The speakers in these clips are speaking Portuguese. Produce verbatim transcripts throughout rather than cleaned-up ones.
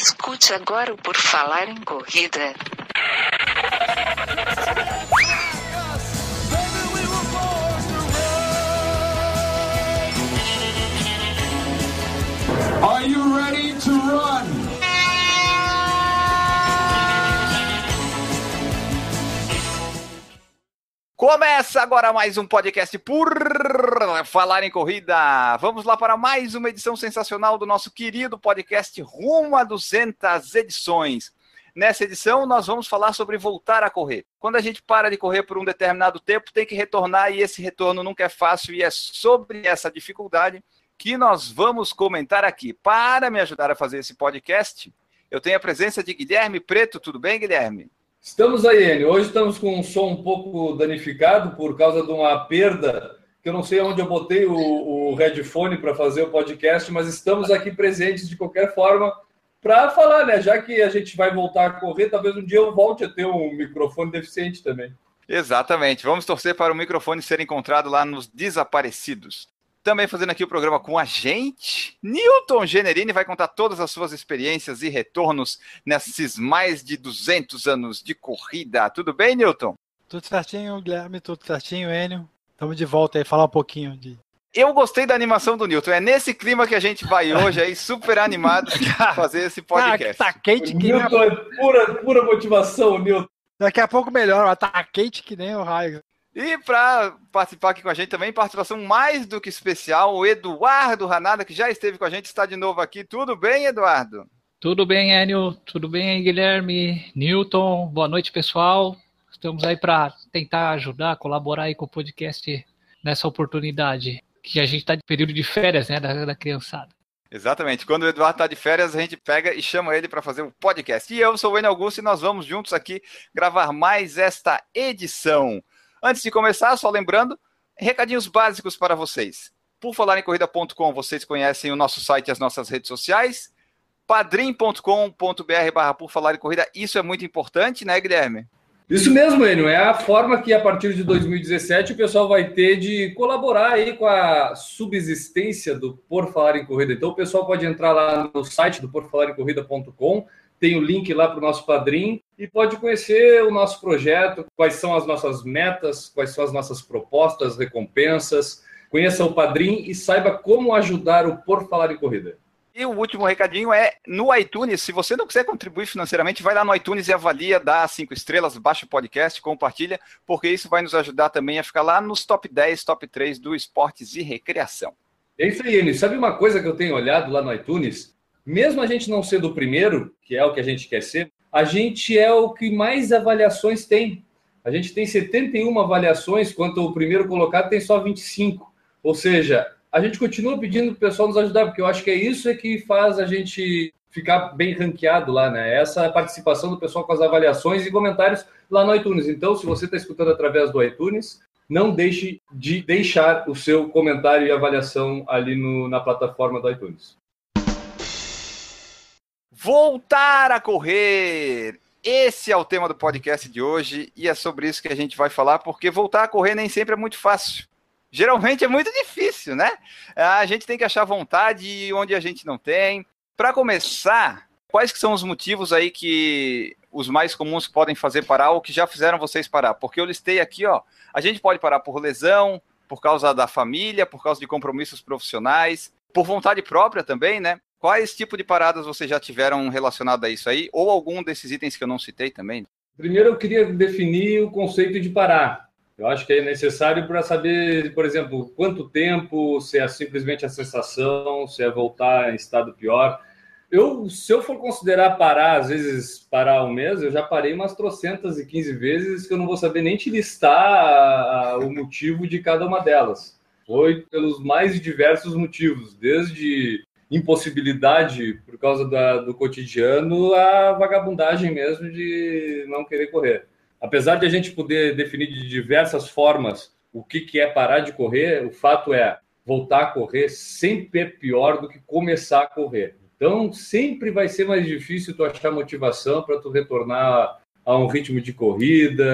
Escute agora o Por Falar em Corrida. Are you ready to run? Começa agora mais um podcast Por Falar em Corrida. Vamos lá para mais uma edição sensacional do nosso querido podcast rumo a duzentas edições. Nessa edição nós vamos falar sobre voltar a correr. Quando a gente para de correr por um determinado tempo, tem que retornar, e esse retorno nunca é fácil, e é sobre essa dificuldade que nós vamos comentar aqui. Para me ajudar a fazer esse podcast, eu tenho a presença de Guilherme Preto. Tudo bem, Guilherme? Estamos aí, Enio. Hoje estamos com um som um pouco danificado por causa de uma perda, que eu não sei onde eu botei o, o headphone para fazer o podcast, mas estamos aqui presentes de qualquer forma para falar, né? Já que a gente vai voltar a correr, talvez um dia eu volte a ter um microfone deficiente também. Exatamente. Vamos torcer para o microfone ser encontrado lá nos desaparecidos. Também fazendo aqui o programa com a gente, Newton Generini vai contar todas as suas experiências e retornos nesses mais de duzentos anos de corrida. Tudo bem, Newton? Tudo certinho, Guilherme. Tudo certinho, Enio. Estamos de volta aí, falar um pouquinho de... Eu gostei da animação do Newton. É nesse clima que a gente vai hoje aí, super animado para fazer esse podcast. Ah, tá quente que nem... Newton, é pura, pura motivação, Newton. Daqui a pouco melhora, tá quente que nem o raio. E para participar aqui com a gente também, participação mais do que especial, o Eduardo Hanada, que já esteve com a gente, está de novo aqui. Tudo bem, Eduardo? Tudo bem, Enio. Tudo bem, Guilherme, Newton. Boa noite, pessoal. Estamos aí para tentar ajudar, colaborar aí com o podcast nessa oportunidade, que a gente está de período de férias, né, da, da criançada. Exatamente. Quando o Eduardo está de férias, a gente pega e chama ele para fazer o podcast. E eu sou o Wayne Augusto e nós vamos juntos aqui gravar mais esta edição. Antes de começar, só lembrando, recadinhos básicos para vocês. Por falar em corrida ponto com, vocês conhecem o nosso site e as nossas redes sociais. Padrim.com.br barra por falar em corrida. Isso é muito importante, né, Guilherme? Isso mesmo, Enio. É a forma que, a partir de dois mil e dezessete, o pessoal vai ter de colaborar aí com a subsistência do Por Falar em Corrida. Então, o pessoal pode entrar lá no site do por falar em corrida ponto com. Tem o link lá para o nosso Padrim e pode conhecer o nosso projeto, quais são as nossas metas, quais são as nossas propostas, recompensas. Conheça o Padrim e saiba como ajudar o Por Falar em Corrida. E o último recadinho é no iTunes. Se você não quiser contribuir financeiramente, vai lá no iTunes e avalia, dá cinco estrelas, baixa o podcast, compartilha, porque isso vai nos ajudar também a ficar lá nos top dez, top três do Esportes e Recreação. É isso aí, Enio. Sabe uma coisa que eu tenho olhado lá no iTunes? Mesmo a gente não sendo o primeiro, que é o que a gente quer ser, a gente é o que mais avaliações tem. A gente tem setenta e uma avaliações, enquanto o primeiro colocado tem só vinte e cinco. Ou seja, a gente continua pedindo para o pessoal nos ajudar, porque eu acho que é isso que faz a gente ficar bem ranqueado lá, né? Essa participação do pessoal com as avaliações e comentários lá no iTunes. Então, se você está escutando através do iTunes, não deixe de deixar o seu comentário e avaliação ali no, na plataforma do iTunes. Voltar a correr! Esse é o tema do podcast de hoje e é sobre isso que a gente vai falar, porque voltar a correr nem sempre é muito fácil. Geralmente é muito difícil, né? A gente tem que achar vontade onde a gente não tem. Para começar, quais que são os motivos aí que os mais comuns podem fazer parar ou que já fizeram vocês parar? Porque eu listei aqui, ó, a gente pode parar por lesão, por causa da família, por causa de compromissos profissionais, por vontade própria também, né? Quais tipo de paradas vocês já tiveram relacionado a isso aí? Ou algum desses itens que eu não citei também? Primeiro, eu queria definir o conceito de parar. Eu acho que é necessário para saber, por exemplo, quanto tempo, se é simplesmente a sensação, se é voltar em estado pior. Eu, se eu for considerar parar, às vezes parar um mês, eu já parei umas trocentas e quinze vezes que eu não vou saber nem te listar a, a, o motivo de cada uma delas. Foi pelos mais diversos motivos, desde impossibilidade por causa da, do cotidiano, a vagabundagem mesmo de não querer correr. Apesar de a gente poder definir de diversas formas o que, que é parar de correr, o fato é, voltar a correr sempre é pior do que começar a correr. Então, sempre vai ser mais difícil tu achar motivação para tu retornar a um ritmo de corrida.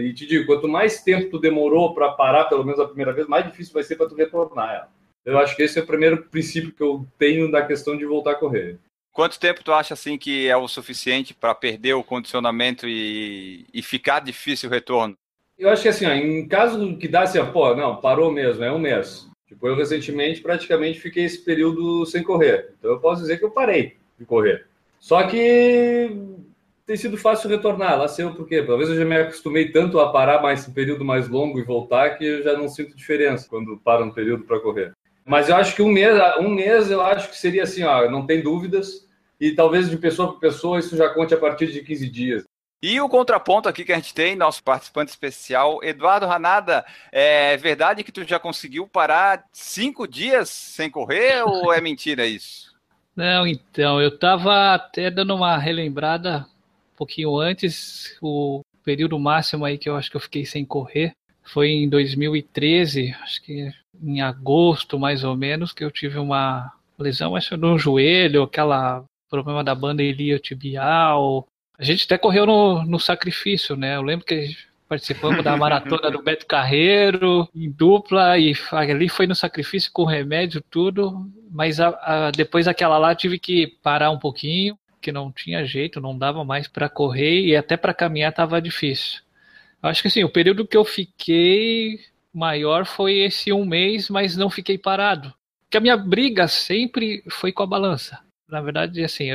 E te digo, quanto mais tempo tu demorou para parar, pelo menos a primeira vez, mais difícil vai ser para tu retornar ela. Eu acho que esse é o primeiro princípio que eu tenho da questão de voltar a correr. Quanto tempo tu acha assim que é o suficiente para perder o condicionamento e, e ficar difícil o retorno? Eu acho que assim, ó, em caso que dá assim, ó, pô, não, parou mesmo, é um mês. Tipo, eu recentemente praticamente fiquei esse período sem correr. Então eu posso dizer que eu parei de correr. Só que tem sido fácil retornar, lá sei eu por quê. Talvez eu já me acostumei tanto a parar mais um período mais longo e voltar que eu já não sinto diferença quando paro um período para correr. Mas eu acho que um mês, um mês eu acho que seria assim, ó, não tem dúvidas. E talvez de pessoa para pessoa isso já conte a partir de quinze dias. E o contraponto aqui que a gente tem, nosso participante especial, Eduardo Hanada, é verdade que tu já conseguiu parar cinco dias sem correr ou é mentira isso? Não, então, eu estava até dando uma relembrada um pouquinho antes, o período máximo aí que eu acho que eu fiquei sem correr foi em dois mil e treze, acho que em agosto mais ou menos, que eu tive uma lesão, acho, no joelho, aquela... problema da banda iliotibial. A gente até correu no, no sacrifício, né? Eu lembro que participamos da maratona do Beto Carreiro, em dupla, e ali foi no sacrifício com remédio, tudo. Mas a, a, depois daquela lá tive que parar um pouquinho, que não tinha jeito, não dava mais para correr, e até para caminhar estava difícil. Acho que assim, o período que eu fiquei maior foi esse um mês, mas não fiquei parado. Porque a minha briga sempre foi com a balança. Na verdade, assim,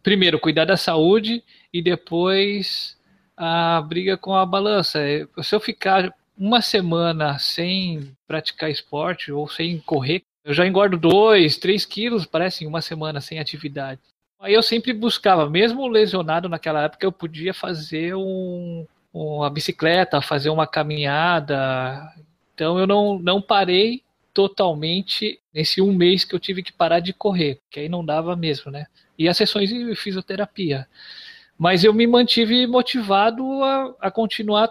primeiro cuidar da saúde e depois a briga com a balança. Se eu ficar uma semana sem praticar esporte ou sem correr, eu já engordo dois, três quilos, parece, em uma semana sem atividade. Aí eu sempre buscava, mesmo lesionado naquela época, eu podia fazer um, uma bicicleta, fazer uma caminhada. Então eu não, não parei totalmente nesse um mês que eu tive que parar de correr, que aí não dava mesmo, né? E as sessões de fisioterapia. Mas eu me mantive motivado a, a continuar,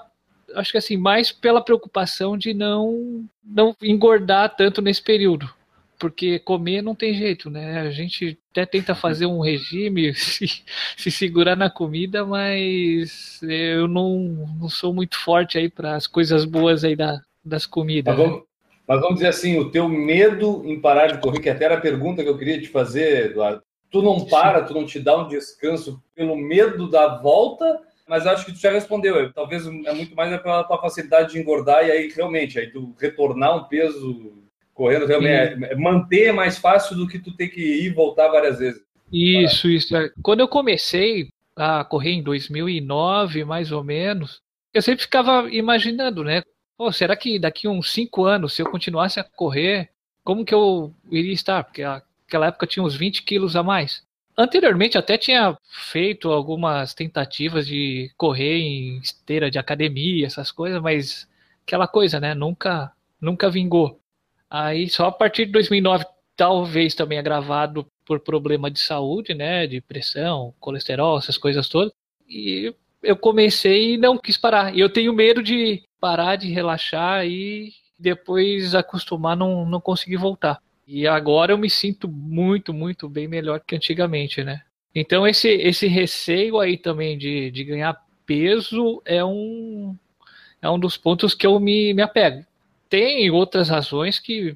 acho que assim, mais pela preocupação de não, não engordar tanto nesse período. Porque comer não tem jeito, né? A gente até tenta fazer um regime, se, se segurar na comida, mas eu não, não sou muito forte aí para as coisas boas aí da, das comidas. Tá bom. Né? Mas vamos dizer assim, o teu medo em parar de correr, que até era a pergunta que eu queria te fazer, Eduardo. Tu não para, tu não te dá um descanso pelo medo da volta, mas acho que tu já respondeu. Talvez é muito mais pela tua facilidade de engordar e aí realmente, aí tu retornar um peso correndo, realmente é, manter é mais fácil do que tu ter que ir e voltar várias vezes. Isso, parar. isso. Quando eu comecei a correr em dois mil e nove, mais ou menos, eu sempre ficava imaginando, né? Pô, será que daqui uns cinco anos, se eu continuasse a correr, como que eu iria estar? Porque naquela época eu tinha uns vinte quilos a mais. Anteriormente até tinha feito algumas tentativas de correr em esteira de academia, essas coisas, mas aquela coisa, né? Nunca, nunca vingou. Aí só a partir de dois mil e nove, talvez também agravado por problema de saúde, né? De pressão, colesterol, essas coisas todas. E eu comecei e não quis parar. E eu tenho medo de parar, de relaxar e depois acostumar, não, não conseguir voltar. E agora eu me sinto muito, muito bem melhor que antigamente, né? Então esse, esse receio aí também de, de ganhar peso é um, é um dos pontos que eu me, me apego. Tem outras razões que,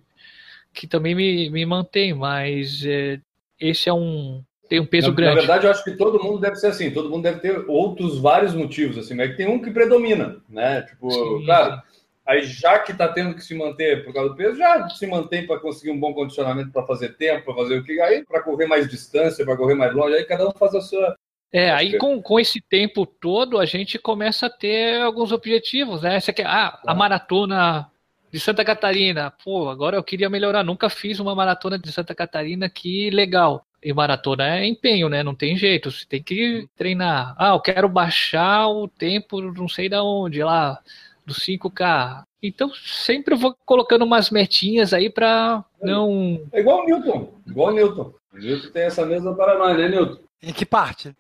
que também me, me mantém, mas é, esse é um... Tem um peso na, grande. Na verdade, eu acho que todo mundo deve ser assim. Todo mundo deve ter outros vários motivos, assim. Mas tem um que predomina, né? Tipo, sim, claro, sim. Aí já que tá tendo que se manter por causa do peso, já se mantém para conseguir um bom condicionamento, para fazer tempo, para fazer o que? Aí para correr mais distância, para correr mais longe, aí cada um faz a sua... É, aí com, com esse tempo todo, a gente começa a ter alguns objetivos, né? Essa aqui, ah, a maratona de Santa Catarina. Pô, agora eu queria melhorar. Nunca fiz uma maratona de Santa Catarina, que legal. E maratona é empenho, né? Não tem jeito. Você tem que treinar. Ah, eu quero baixar o tempo, não sei de onde, lá, do cinco K. Então, sempre eu vou colocando umas metinhas aí pra não... É igual o Newton. Igual o Newton. O Newton tem essa mesma para nós, né, Newton? Em que parte?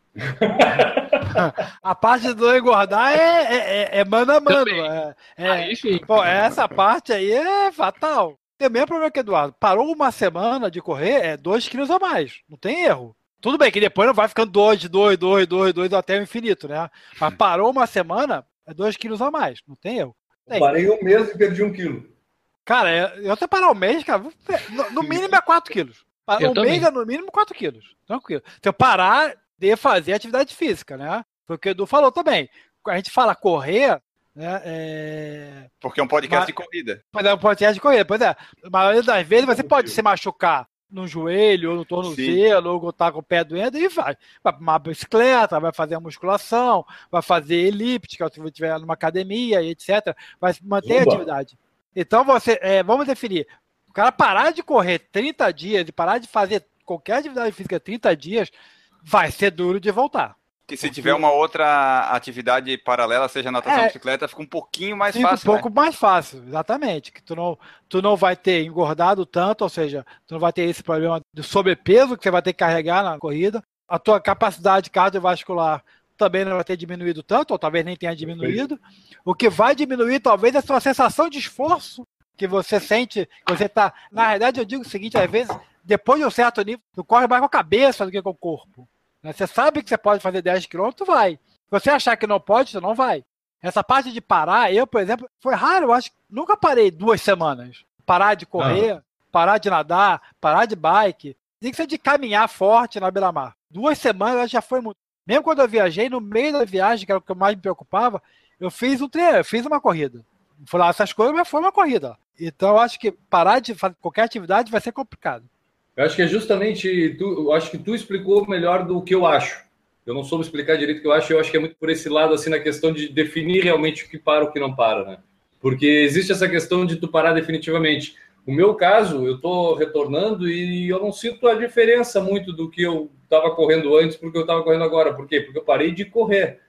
A parte do engordar é, é, é mano a mano. É, é, aí, sim. Pô, essa parte aí é fatal. Tem o mesmo problema que o Eduardo. Parou uma semana de correr, é dois quilos a mais. Não tem erro. Tudo bem que depois não vai ficando dois, dois, dois, dois, dois até o infinito, né? Mas parou uma semana, é dois quilos a mais. Não tem erro. Tem. Parei um mês e perdi um quilo. Cara, eu até parar um mês, cara, no mínimo é quatro quilos. Para ômega, no mínimo, quatro quilos. Tranquilo. Então, parar de fazer atividade física, né? Foi o que o Edu falou também. A gente fala correr, né? É... Porque é um podcast Mas... de corrida. Mas é um podcast de corrida, pois é. A maioria das vezes você pode se machucar no joelho, ou no tornozelo, Sim. ou tá com o pé doendo, e vai. Vai para uma bicicleta, vai fazer a musculação, vai fazer elíptica, se você estiver numa academia, etcétera. Vai manter Uba. a atividade. Então, você, é, vamos definir. O cara parar de correr trinta dias, de parar de fazer qualquer atividade física trinta dias, vai ser duro de voltar. Que se Porque... tiver uma outra atividade paralela, seja natação ou é, bicicleta, fica um pouquinho mais fica fácil. Um pouco né? mais fácil, exatamente. Que tu não, tu não vai ter engordado tanto, ou seja, tu não vai ter esse problema de sobrepeso que você vai ter que carregar na corrida. A tua capacidade cardiovascular também não vai ter diminuído tanto, ou talvez nem tenha diminuído. O que vai diminuir, talvez, é a sua sensação de esforço que você sente, que você tá... Na realidade, eu digo o seguinte, às vezes, depois de um certo nível, tu corre mais com a cabeça do que com o corpo. Você sabe que você pode fazer dez quilômetros, tu vai. Se você achar que não pode, tu não vai. Essa parte de parar, eu, por exemplo, foi raro, eu acho que nunca parei duas semanas. Parar de correr, não. parar de nadar, parar de bike. Tem que ser de caminhar forte na beira-mar. Duas semanas já foi muito. Mesmo quando eu viajei, no meio da viagem, que era o que eu mais me preocupava, eu fiz um treino, eu fiz uma corrida. Não fui lá essas coisas, mas foi uma corrida. Então, eu acho que parar de fazer qualquer atividade vai ser complicado. Eu acho que é justamente, tu, eu acho que tu explicou melhor do que eu acho. Eu não soube explicar direito o que eu acho, eu acho que é muito por esse lado, assim, na questão de definir realmente o que para e o que não para, né? Porque existe essa questão de tu parar definitivamente. O meu caso, eu tô retornando e eu não sinto a diferença muito do que eu estava correndo antes porque eu estava correndo agora. Por quê? Porque eu parei de correr,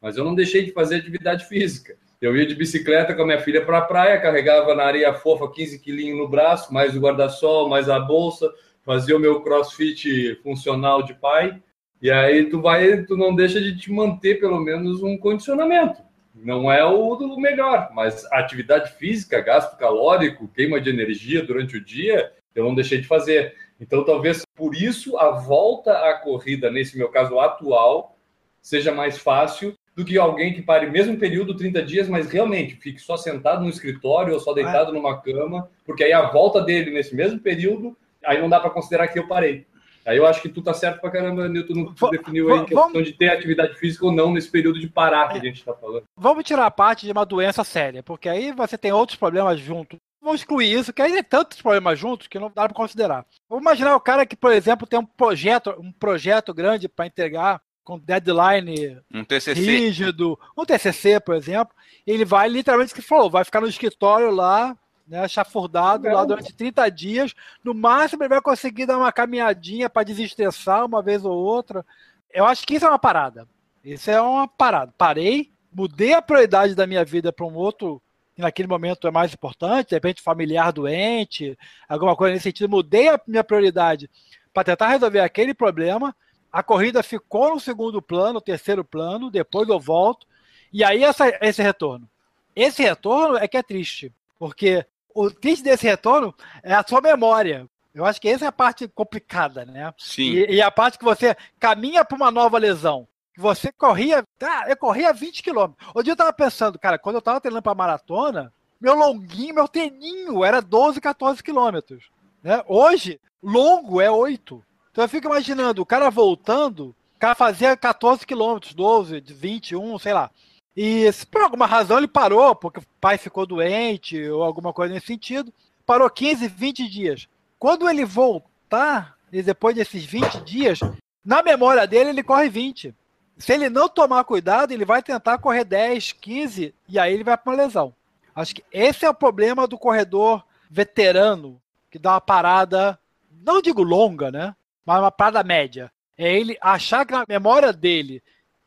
mas eu não deixei de fazer atividade física. Eu ia de bicicleta com a minha filha para a praia, carregava na areia fofa quinze quilinhos no braço, mais o guarda-sol, mais a bolsa, fazia o meu crossfit funcional de pai, e aí tu vai, tu não deixa de te manter pelo menos um condicionamento. Não é o do melhor, mas atividade física, gasto calórico, queima de energia durante o dia, eu não deixei de fazer. Então talvez por isso a volta à corrida, nesse meu caso atual, seja mais fácil do que alguém que pare mesmo período, trinta dias, mas realmente fique só sentado no escritório ou só deitado numa cama, porque aí a volta dele nesse mesmo período, aí não dá para considerar que eu parei. Aí eu acho que tu tá certo pra caramba, Newton, tu definiu aí a questão de ter atividade física ou não nesse período de parar que a gente tá falando. Vamos tirar a parte de uma doença séria, porque aí você tem outros problemas junto. Vamos excluir isso, que aí tem tantos problemas juntos que não dá para considerar. Vamos imaginar o cara que, por exemplo, tem um projeto, um projeto grande para entregar com deadline um T C C. Rígido, um T C C, por exemplo, ele vai literalmente, que falou, vai ficar no escritório lá, né, chafurdado Não. lá durante trinta dias, no máximo ele vai conseguir dar uma caminhadinha para desestressar uma vez ou outra. Eu acho que isso é uma parada. Isso é uma parada. Parei, mudei a prioridade da minha vida para um outro, que naquele momento é mais importante, de repente familiar doente, alguma coisa nesse sentido. Mudei a minha prioridade para tentar resolver aquele problema. A corrida ficou no segundo plano, no terceiro plano, depois eu volto. E aí essa, esse retorno. Esse retorno é que é triste, porque o triste desse retorno é a sua memória. Eu acho que essa é a parte complicada, né? Sim. E, e a parte que você caminha para uma nova lesão. Que você corria... Ah, eu corria vinte quilômetros. Onde eu estava pensando, cara, quando eu estava treinando para maratona, meu longuinho, meu treininho era doze, catorze quilômetros. Né? Hoje, longo é oito. Então eu fico imaginando, o cara voltando, o cara fazia catorze quilômetros, doze, vinte e um, sei lá. E se por alguma razão ele parou, porque o pai ficou doente ou alguma coisa nesse sentido, parou quinze, vinte dias. Quando ele voltar, e depois desses vinte dias, na memória dele ele corre vinte. Se ele não tomar cuidado, ele vai tentar correr dez, quinze, e aí ele vai para uma lesão. Acho que esse é o problema do corredor veterano, que dá uma parada, não digo longa, né? Mas uma parada média. É ele achar que na memória dele...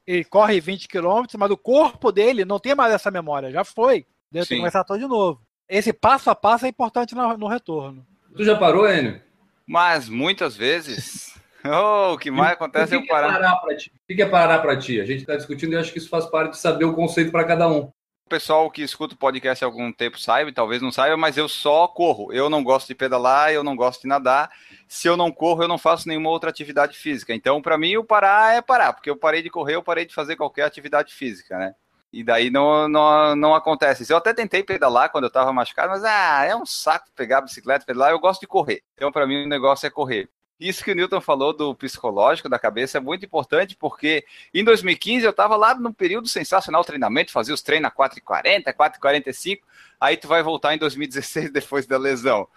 Ele corre vinte quilômetros, mas o corpo dele não tem mais essa memória. Já foi. Deve Sim. começar todo de novo. Esse passo a passo é importante no, no retorno. Tu já parou, Enio? Mas muitas vezes. Oh, o que mais acontece é eu parar. parar pra ti? O que é parar pra ti? A gente está discutindo e acho que isso faz parte de saber o conceito para cada um. O pessoal que escuta o podcast há algum tempo saiba, talvez não saiba, mas eu só corro. Eu não gosto de pedalar, eu não gosto de nadar. Se eu não corro, eu não faço nenhuma outra atividade física. Então, para mim, o parar é parar, porque eu parei de correr, eu parei de fazer qualquer atividade física, né? E daí não, não, não acontece. Eu até tentei pedalar quando eu estava machucado, mas ah, é um saco pegar a bicicleta, pedalar. Eu gosto de correr. Então, para mim, o negócio é correr. Isso que o Newton falou do psicológico da cabeça é muito importante, porque em dois mil e quinze eu estava lá num período sensacional, treinamento, fazia os treinos a quatro e quarenta, quatro e quarenta e cinco, aí tu vai voltar em dois mil e dezesseis depois da lesão.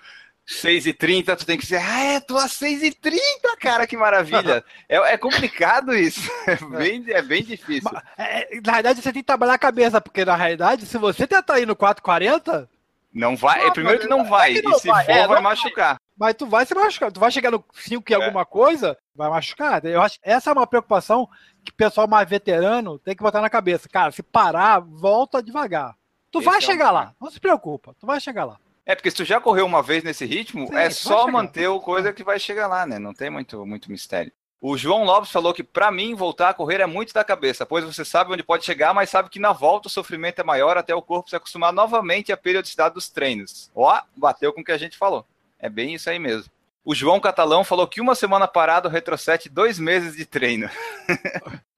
seis e trinta, tu tem que dizer, ah, é, tô às seis e trinta, cara, que maravilha. é, é complicado isso, é bem, é bem difícil. Mas, é, na realidade, você tem que trabalhar a cabeça, porque na realidade, se você tentar ir no quatro e quarenta... Não vai, não, primeiro que não vai, é que não e se vai, for, é, vai machucar. Vai. Mas tu vai se machucar, tu vai chegar no cinco e é. alguma coisa, vai machucar. Eu acho que essa é uma preocupação que o pessoal mais veterano tem que botar na cabeça. Cara, se parar, volta devagar. Tu Esse vai é chegar um... lá, não se preocupa, tu vai chegar lá. É, porque se tu já correu uma vez nesse ritmo, Sim, é só chegar. manter o coisa que vai chegar lá, né? Não tem muito, muito mistério. O João Lopes falou que, pra mim, voltar a correr é muito da cabeça, pois você sabe onde pode chegar, mas sabe que na volta o sofrimento é maior até o corpo se acostumar novamente à periodicidade dos treinos. Ó, bateu com o que a gente falou. É bem isso aí mesmo. O João Catalão falou que uma semana parada retrocede dois meses de treino.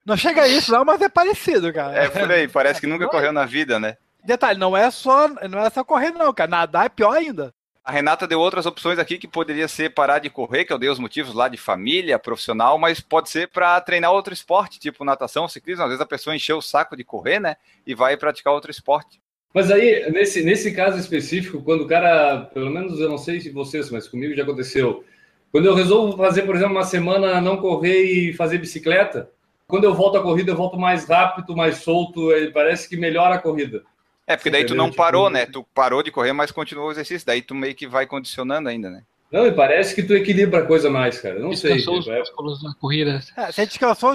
Não chega a isso não, mas é parecido, cara. É por aí, parece que nunca é. correu na vida, né? Detalhe, não é só, não é só correr não, cara. Nadar é pior ainda. A Renata deu outras opções aqui que poderia ser parar de correr, que eu dei os motivos lá de família, profissional, mas pode ser para treinar outro esporte, tipo natação, ciclismo. Às vezes a pessoa encheu o saco de correr, né? E vai praticar outro esporte. Mas aí, nesse, nesse caso específico, quando o cara, pelo menos eu não sei se vocês, mas comigo já aconteceu, quando eu resolvo fazer, por exemplo, uma semana não correr e fazer bicicleta, quando eu volto a corrida, eu volto mais rápido, mais solto, parece que melhora a corrida. É, porque daí tu não parou, né? Tu parou de correr, mas continuou o exercício, daí tu meio que vai condicionando ainda, né? Não, e parece que tu equilibra a coisa mais, cara. Não sei. Descansou os músculos na corrida. É, você descansou,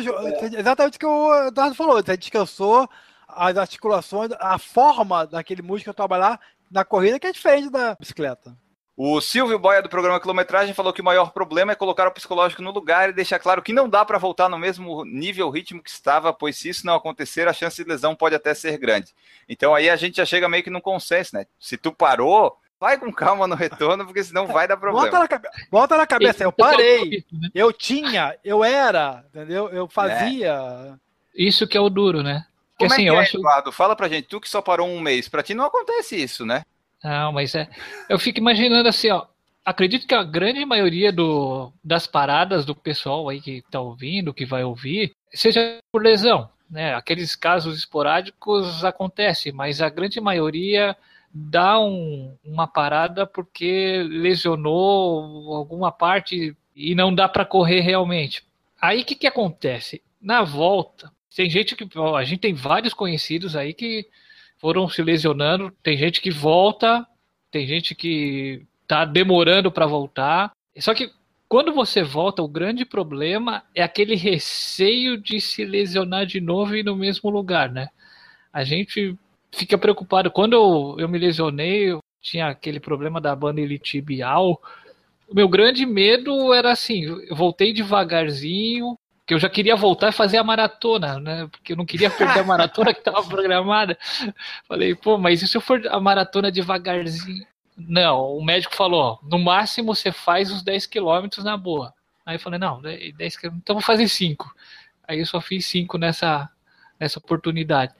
exatamente o que o Eduardo falou, você descansou as articulações, a forma daquele músculo trabalhar na corrida que é diferente da bicicleta. O Silvio Boia do programa Quilometragem falou que o maior problema é colocar o psicológico no lugar e deixar claro que não dá para voltar no mesmo nível, ritmo que estava, pois se isso não acontecer, a chance de lesão pode até ser grande. Então aí a gente já chega meio que num consenso, né? Se tu parou, vai com calma no retorno, porque senão vai dar problema. Bota na, cabe... Bota na cabeça, eu parei, eu tinha, eu era, entendeu? Eu fazia. É. Isso que é o duro, né? Como assim, é que eu é, acho... Eduardo? Fala pra gente, tu que só parou um mês, pra ti não acontece isso, né? Não, mas é... Eu fico imaginando assim, ó, acredito que a grande maioria do, das paradas do pessoal aí que tá ouvindo, que vai ouvir, seja por lesão, né? Aqueles casos esporádicos acontecem, mas a grande maioria dá um, uma parada porque lesionou alguma parte e não dá pra correr realmente. Aí o que que acontece? Na volta, tem gente que, a gente tem vários conhecidos aí que foram se lesionando, tem gente que volta, tem gente que tá demorando para voltar. Só que quando você volta, o grande problema é aquele receio de se lesionar de novo e no mesmo lugar, né? A gente fica preocupado. Quando eu, eu me lesionei, eu tinha aquele problema da bandeira tibial. O meu grande medo era assim, eu voltei devagarzinho, que eu já queria voltar e fazer a maratona, né? Porque eu não queria perder a maratona que estava programada. Falei, pô, mas e se eu for a maratona devagarzinho? Não, o médico falou, no máximo você faz os dez quilômetros na boa. Aí eu falei, não, dez quilômetros, então vou fazer cinco. Aí eu só fiz cinco nessa, nessa oportunidade.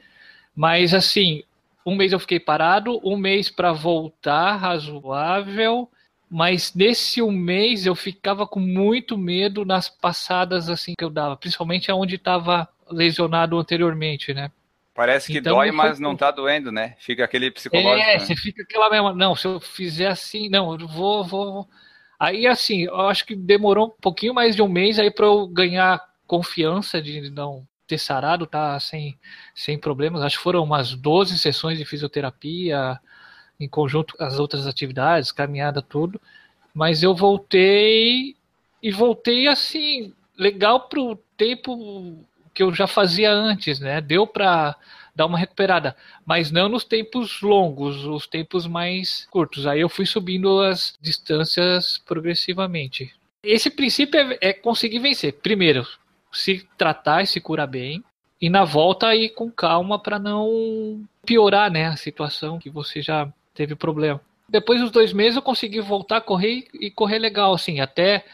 Mas assim, um mês eu fiquei parado, um mês para voltar razoável... Mas nesse um mês eu ficava com muito medo nas passadas assim que eu dava, principalmente aonde estava lesionado anteriormente, né? Parece que então, dói, mas não tá doendo, né? Fica aquele psicológico. É, né? Você fica aquela mesma, não, se eu fizer assim, não, eu vou, vou... Aí assim, eu acho que demorou um pouquinho mais de um mês aí para eu ganhar confiança de não ter sarado, tá sem, sem problemas. Acho que foram umas doze sessões de fisioterapia, em conjunto com as outras atividades, caminhada, tudo, mas eu voltei e voltei assim, legal pro tempo que eu já fazia antes, né? Deu para dar uma recuperada, mas não nos tempos longos, os tempos mais curtos. Aí eu fui subindo as distâncias progressivamente. Esse princípio é, é conseguir vencer. Primeiro, se tratar e se curar bem, e na volta ir com calma para não piorar, né, a situação que você já teve problema. Depois dos dois meses eu consegui voltar a correr e correr legal, assim, até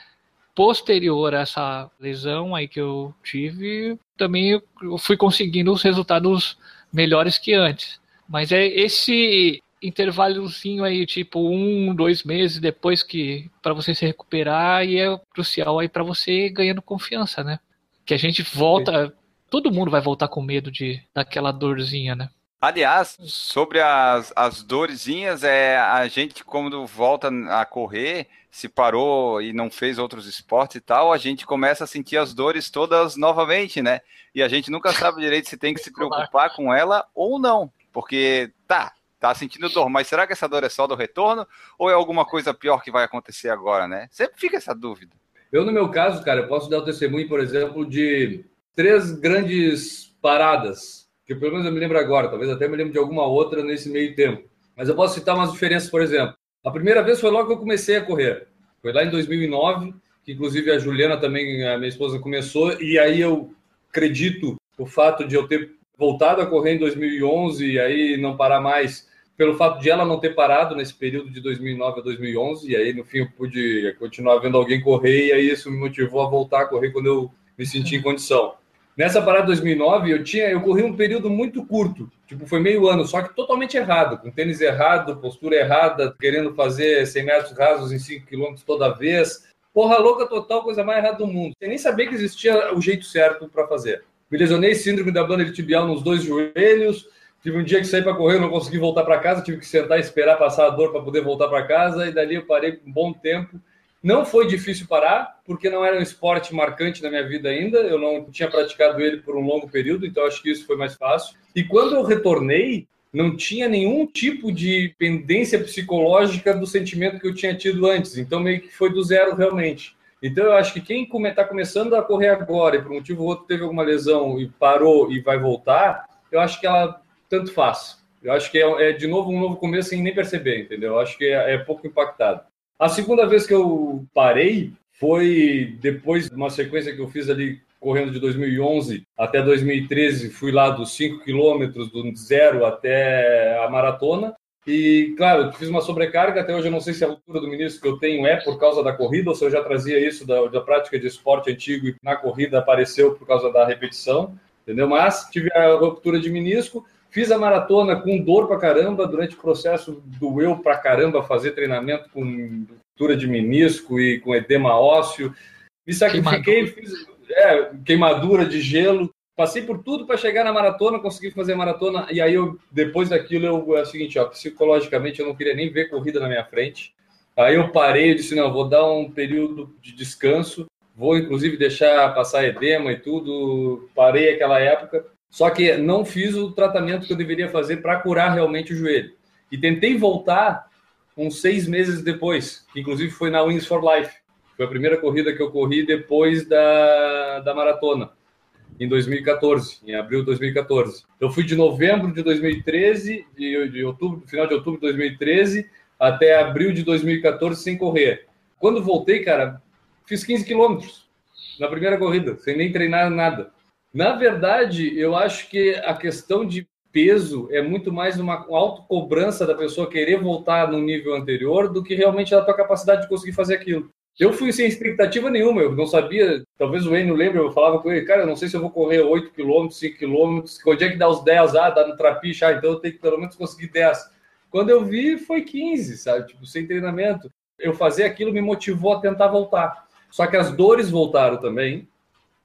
posterior a essa lesão aí que eu tive, também eu fui conseguindo os resultados melhores que antes. Mas é esse intervalozinho aí, tipo um, dois meses depois, que para você se recuperar, e é crucial aí para você ganhando confiança, né? Que a gente volta, todo mundo vai voltar com medo de, daquela dorzinha, né? Aliás, sobre as, as dorzinhas, é, a gente quando volta a correr, se parou e não fez outros esportes e tal, a gente começa a sentir as dores todas novamente, né? E a gente nunca sabe direito se tem que se preocupar com ela ou não, porque tá, tá sentindo dor, mas será que essa dor é só do retorno ou é alguma coisa pior que vai acontecer agora, né? Sempre fica essa dúvida. Eu, no meu caso, cara, eu posso dar o testemunho, por exemplo, de três grandes paradas, que pelo menos eu me lembro agora, talvez até me lembre de alguma outra nesse meio tempo. Mas eu posso citar umas diferenças, por exemplo. A primeira vez foi logo que eu comecei a correr. Foi lá em dois mil e nove, que inclusive a Juliana também, a minha esposa, começou. E aí eu acredito o fato de eu ter voltado a correr em dois mil e onze e aí não parar mais, pelo fato de ela não ter parado nesse período de dois mil e nove a dois mil e onze. E aí, no fim, eu pude continuar vendo alguém correr e aí isso me motivou a voltar a correr quando eu me senti em condição. Nessa parada de dois mil e nove, eu, tinha, eu corri um período muito curto, tipo, foi meio ano, só que totalmente errado, com tênis errado, postura errada, querendo fazer cem metros rasos em cinco quilômetros toda vez. Porra louca total, coisa mais errada do mundo. Eu nem sabia que existia o jeito certo para fazer. Me lesionei, síndrome da banda tibial nos dois joelhos. Tive um dia que saí para correr, não consegui voltar para casa, tive que sentar e esperar passar a dor para poder voltar para casa, e dali eu parei por um bom tempo. Não foi difícil parar, porque não era um esporte marcante na minha vida ainda, eu não tinha praticado ele por um longo período, então acho que isso foi mais fácil. E quando eu retornei, não tinha nenhum tipo de pendência psicológica do sentimento que eu tinha tido antes, então meio que foi do zero realmente. Então eu acho que quem está começando a correr agora e por um motivo ou outro teve alguma lesão e parou e vai voltar, eu acho que ela tanto faz. Eu acho que é, é de novo um novo começo sem nem perceber, entendeu? Eu acho que é, é pouco impactado. A segunda vez que eu parei foi depois de uma sequência que eu fiz ali correndo de dois mil e onze até dois mil e treze. Fui lá dos cinco quilômetros, do zero até a maratona. E, claro, fiz uma sobrecarga. Até hoje eu não sei se a altura do ministro que eu tenho é por causa da corrida ou se eu já trazia isso da, da prática de esporte antigo e na corrida apareceu por causa da repetição, entendeu? Mas tive a ruptura de menisco. Fiz a maratona com dor pra caramba, durante o processo doeu pra caramba fazer treinamento com ruptura de menisco e com edema ósseo. Me sacrifiquei, queimadura. Fiz é, queimadura de gelo. Passei por tudo para chegar na maratona, consegui fazer a maratona. E aí, eu, depois daquilo, eu, é o seguinte, ó, psicologicamente eu não queria nem ver corrida na minha frente. Aí eu parei e disse, não, vou dar um período de descanso. Vou, inclusive, deixar passar edema e tudo. Parei aquela época. Só que não fiz o tratamento que eu deveria fazer para curar realmente o joelho. E tentei voltar uns seis meses depois, que inclusive foi na Wings for Life. Foi a primeira corrida que eu corri depois da, da maratona, em dois mil e quatorze, em abril de dois mil e quatorze. Eu fui de novembro de dois mil e treze, de, de outubro, final de outubro de dois mil e treze, até abril de dois mil e quatorze sem correr. Quando voltei, cara, fiz quinze quilômetros na primeira corrida, sem nem treinar nada. Na verdade, eu acho que a questão de peso é muito mais uma autocobrança da pessoa querer voltar no nível anterior do que realmente a tua capacidade de conseguir fazer aquilo. Eu fui sem expectativa nenhuma, eu não sabia, talvez o Wayne não lembre, eu falava com ele, cara, eu não sei se eu vou correr oito quilômetros, cinco quilômetros, onde é que dá os dez? Ah, dá no trapiche, ah, então eu tenho que pelo menos conseguir dez. Quando eu vi, foi quinze, sabe, tipo, sem treinamento. Eu fazer aquilo me motivou a tentar voltar. Só que as dores voltaram também,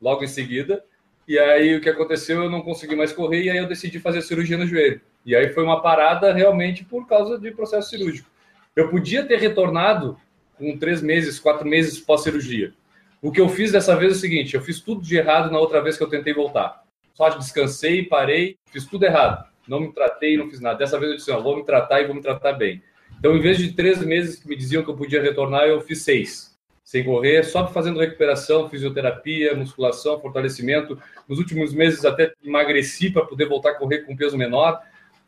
logo em seguida. E aí o que aconteceu, eu não consegui mais correr e aí eu decidi fazer cirurgia no joelho. E aí foi uma parada realmente por causa de processo cirúrgico. Eu podia ter retornado com três meses, quatro meses pós-cirurgia. O que eu fiz dessa vez é o seguinte, eu fiz tudo de errado na outra vez que eu tentei voltar. Só descansei, parei, fiz tudo errado. Não me tratei, não fiz nada. Dessa vez eu disse, não, vou me tratar e vou me tratar bem. Então, em vez de três meses que me diziam que eu podia retornar, eu fiz seis. Sem correr, só fazendo recuperação, fisioterapia, musculação, fortalecimento. Nos últimos meses até emagreci para poder voltar a correr com peso menor.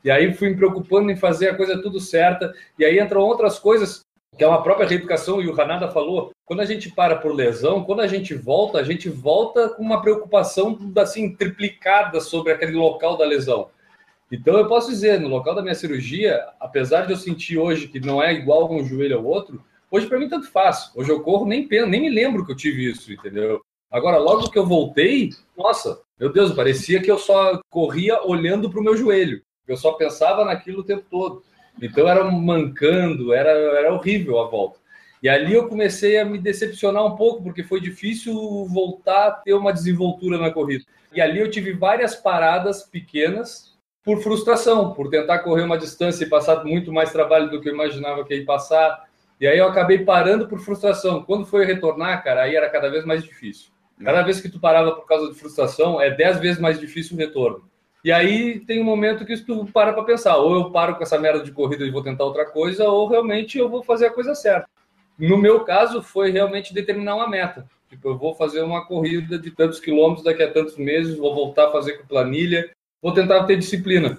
E aí fui me preocupando em fazer a coisa tudo certa. E aí entram outras coisas, que é uma própria reeducação, e o Hanada falou, quando a gente para por lesão, quando a gente volta, a gente volta com uma preocupação assim, triplicada sobre aquele local da lesão. Então eu posso dizer, no local da minha cirurgia, apesar de eu sentir hoje que não é igual um joelho ao outro, hoje, para mim, tanto faz. Hoje eu corro, nem, penso, nem me lembro que eu tive isso, entendeu? Agora, logo que eu voltei, nossa, meu Deus, parecia que eu só corria olhando para o meu joelho. Eu só pensava naquilo o tempo todo. Então era mancando, era, era horrível a volta. E ali eu comecei a me decepcionar um pouco, porque foi difícil voltar a ter uma desenvoltura na corrida. E ali eu tive várias paradas pequenas por frustração, por tentar correr uma distância e passar muito mais trabalho do que eu imaginava que ia passar. E aí eu acabei parando por frustração. Quando foi retornar, cara, aí era cada vez mais difícil. Cada vez que tu parava por causa de frustração, é dez vezes mais difícil o retorno. E aí tem um momento que tu para para pensar, ou eu paro com essa merda de corrida e vou tentar outra coisa, ou realmente eu vou fazer a coisa certa. No meu caso, foi realmente determinar uma meta. Tipo, eu vou fazer uma corrida de tantos quilômetros daqui a tantos meses, vou voltar a fazer com planilha, vou tentar ter disciplina.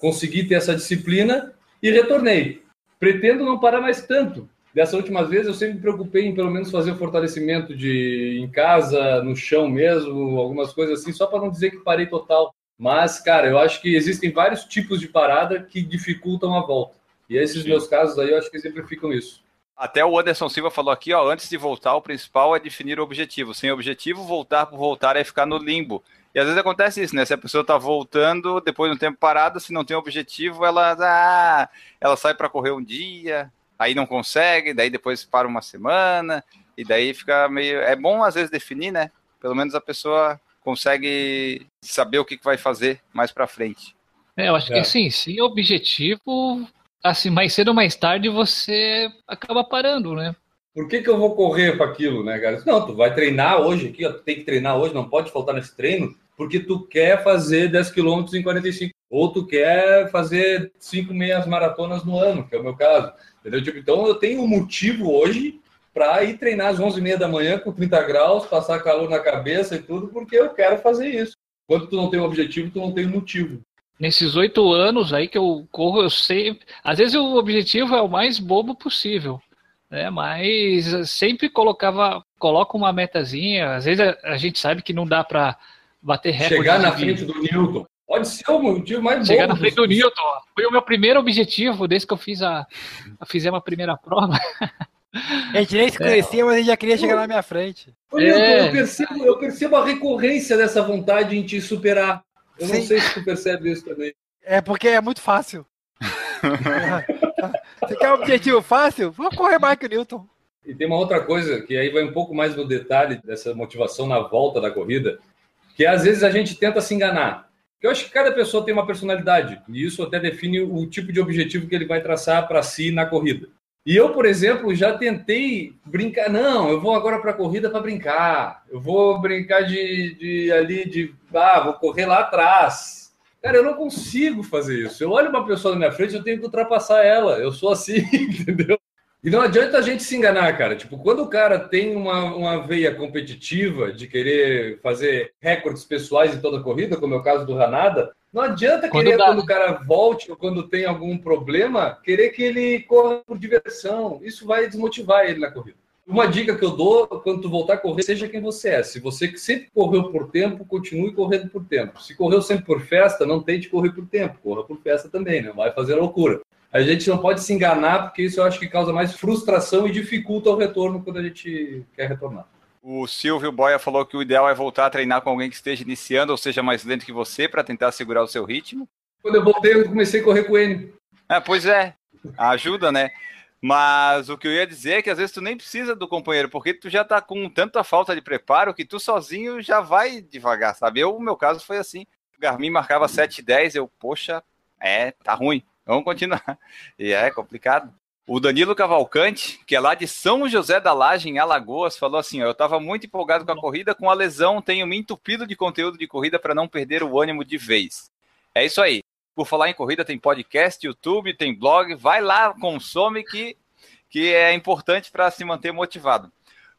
Consegui ter essa disciplina e retornei. Pretendo não parar mais tanto. Dessa última vez, eu sempre me preocupei em pelo menos fazer o fortalecimento de, em casa, no chão mesmo, algumas coisas assim, só para não dizer que parei total. Mas, cara, eu acho que existem vários tipos de parada que dificultam a volta. E esses Sim. meus casos aí, eu acho que exemplificam isso. Até o Anderson Silva falou aqui, ó, antes de voltar, o principal é definir o objetivo. Sem objetivo, voltar por voltar é ficar no limbo. E às vezes acontece isso, né? Se a pessoa tá voltando, depois de um tempo parada, se não tem objetivo, ela, ah, ela sai para correr um dia, aí não consegue, daí depois para uma semana, e daí fica meio... É bom às vezes definir, né? Pelo menos a pessoa consegue saber o que vai fazer mais para frente. É, eu acho é. que assim, sem objetivo... Assim, mais cedo ou mais tarde você acaba parando, né? Por que que eu vou correr para aquilo, né, cara? Não, tu vai treinar hoje aqui, ó, tu tem que treinar hoje, não pode faltar nesse treino, porque tu quer fazer dez quilômetros em quarenta e cinco, ou tu quer fazer cinco meias maratonas no ano, que é o meu caso, entendeu? Tipo, então eu tenho um motivo hoje para ir treinar às onze e meia da manhã com trinta graus, passar calor na cabeça e tudo, porque eu quero fazer isso. Quando tu não tem um objetivo, tu não tem um motivo. Nesses oito anos aí que eu corro, eu sempre... Às vezes o objetivo é o mais bobo possível, né? Mas sempre colocava, coloca uma metazinha. Às vezes a, a gente sabe que não dá para bater recorde. Chegar na frente do Newton. Pode ser o motivo mais bobo. Chegar na frente do Newton. Foi o meu primeiro objetivo, desde que eu fiz a, a fizemos a primeira prova. A gente nem se conhecia, é. mas a gente já queria chegar na minha frente. É. Eu, eu, percebo, eu percebo a recorrência dessa vontade em te superar. Eu Sim. não sei se tu percebe isso também. É porque é muito fácil. Você quer um objetivo fácil? Vou correr mais que o Newton. E tem uma outra coisa, que aí vai um pouco mais no detalhe dessa motivação na volta da corrida, que às vezes a gente tenta se enganar. Porque eu acho que cada pessoa tem uma personalidade, e isso até define o tipo de objetivo que ele vai traçar para si na corrida. E eu, por exemplo, já tentei brincar. Não, eu vou agora para a corrida para brincar. Eu vou brincar de, de ali, de... Ah, vou correr lá atrás. Cara, eu não consigo fazer isso. Eu olho uma pessoa na minha frente, eu tenho que ultrapassar ela. Eu sou assim, entendeu? E não adianta a gente se enganar, cara. Tipo, quando o cara tem uma, uma veia competitiva de querer fazer recordes pessoais em toda a corrida, como é o caso do Hanada, não adianta quando querer, dá. quando o cara volte ou quando tem algum problema, querer que ele corra por diversão. Isso vai desmotivar ele na corrida. Uma dica que eu dou, quando tu voltar a correr, seja quem você é. Se você sempre correu por tempo, continue correndo por tempo. Se correu sempre por festa, não tente correr por tempo. Corra por festa também, né? Vai fazer loucura. A gente não pode se enganar, porque isso eu acho que causa mais frustração e dificulta o retorno quando a gente quer retornar. O Silvio Boia falou que o ideal é voltar a treinar com alguém que esteja iniciando, ou seja, mais lento que você, para tentar segurar o seu ritmo. Quando eu voltei, eu comecei a correr com ele. Ah, pois é, ajuda, né? Mas o que eu ia dizer é que às vezes tu nem precisa do companheiro, porque tu já tá com tanta falta de preparo que tu sozinho já vai devagar, sabe? Eu, o meu caso foi assim, o Garmin marcava sete e dez, eu, poxa, é, tá ruim, vamos continuar. E é complicado. O Danilo Cavalcante, que é lá de São José da Laje, em Alagoas, falou assim, ó, eu estava muito empolgado com a corrida, com a lesão, tenho me entupido de conteúdo de corrida para não perder o ânimo de vez. É isso aí. Por Falar em Corrida tem podcast, YouTube, tem blog, vai lá, consome, que, que é importante para se manter motivado.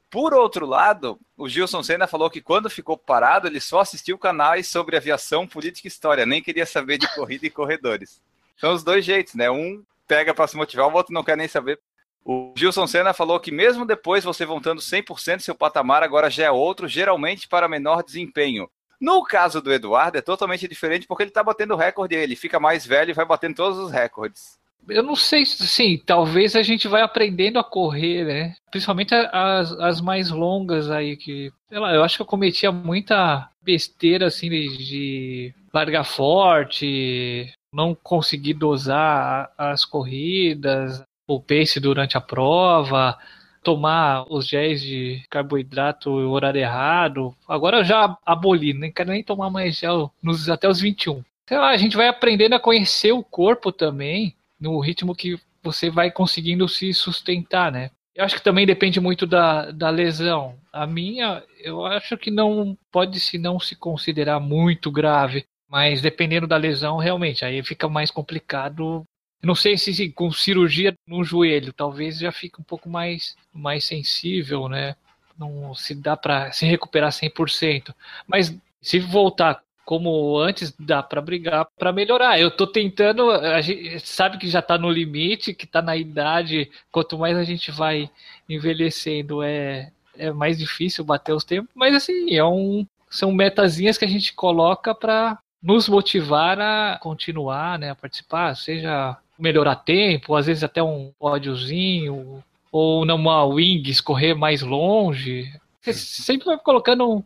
Por outro lado, o Gilson Senna falou que quando ficou parado, ele só assistiu canais sobre aviação, política e história, nem queria saber de corrida e corredores. São os dois jeitos, né? Um pega para se motivar, o outro não quer nem saber. O Gilson Senna falou que mesmo depois você voltando cem por cento, seu patamar agora já é outro, geralmente para menor desempenho. No caso do Eduardo, é totalmente diferente, porque ele está batendo recorde, ele fica mais velho e vai batendo todos os recordes. Eu não sei, sim, talvez a gente vai aprendendo a correr, né? Principalmente as, as mais longas aí, que, sei lá, eu acho que eu cometia muita besteira, assim, de, de largar forte, não consegui dosar as corridas, o pace durante a prova, tomar os géis de carboidrato no horário errado. Agora eu já aboli, nem quero nem tomar mais gel nos, até os vinte e um. Sei lá, a gente vai aprendendo a conhecer o corpo também, no ritmo que você vai conseguindo se sustentar, né? Eu acho que também depende muito da, da lesão. A minha, eu acho que não pode se não se considerar muito grave, mas dependendo da lesão, realmente, aí fica mais complicado. Eu não sei se, se com cirurgia no joelho, talvez já fique um pouco mais, mais sensível, né? Não se dá para se recuperar cem por cento. Mas se voltar como antes, dá para brigar para melhorar. Eu tô tentando, a gente sabe que já tá no limite, que tá na idade, quanto mais a gente vai envelhecendo, é, é mais difícil bater os tempos, mas assim, é um, são metazinhas que a gente coloca para nos motivar a continuar, né, a participar, seja melhorar tempo, às vezes até um pódiozinho, ou numa wings, correr mais longe. Você sempre vai colocando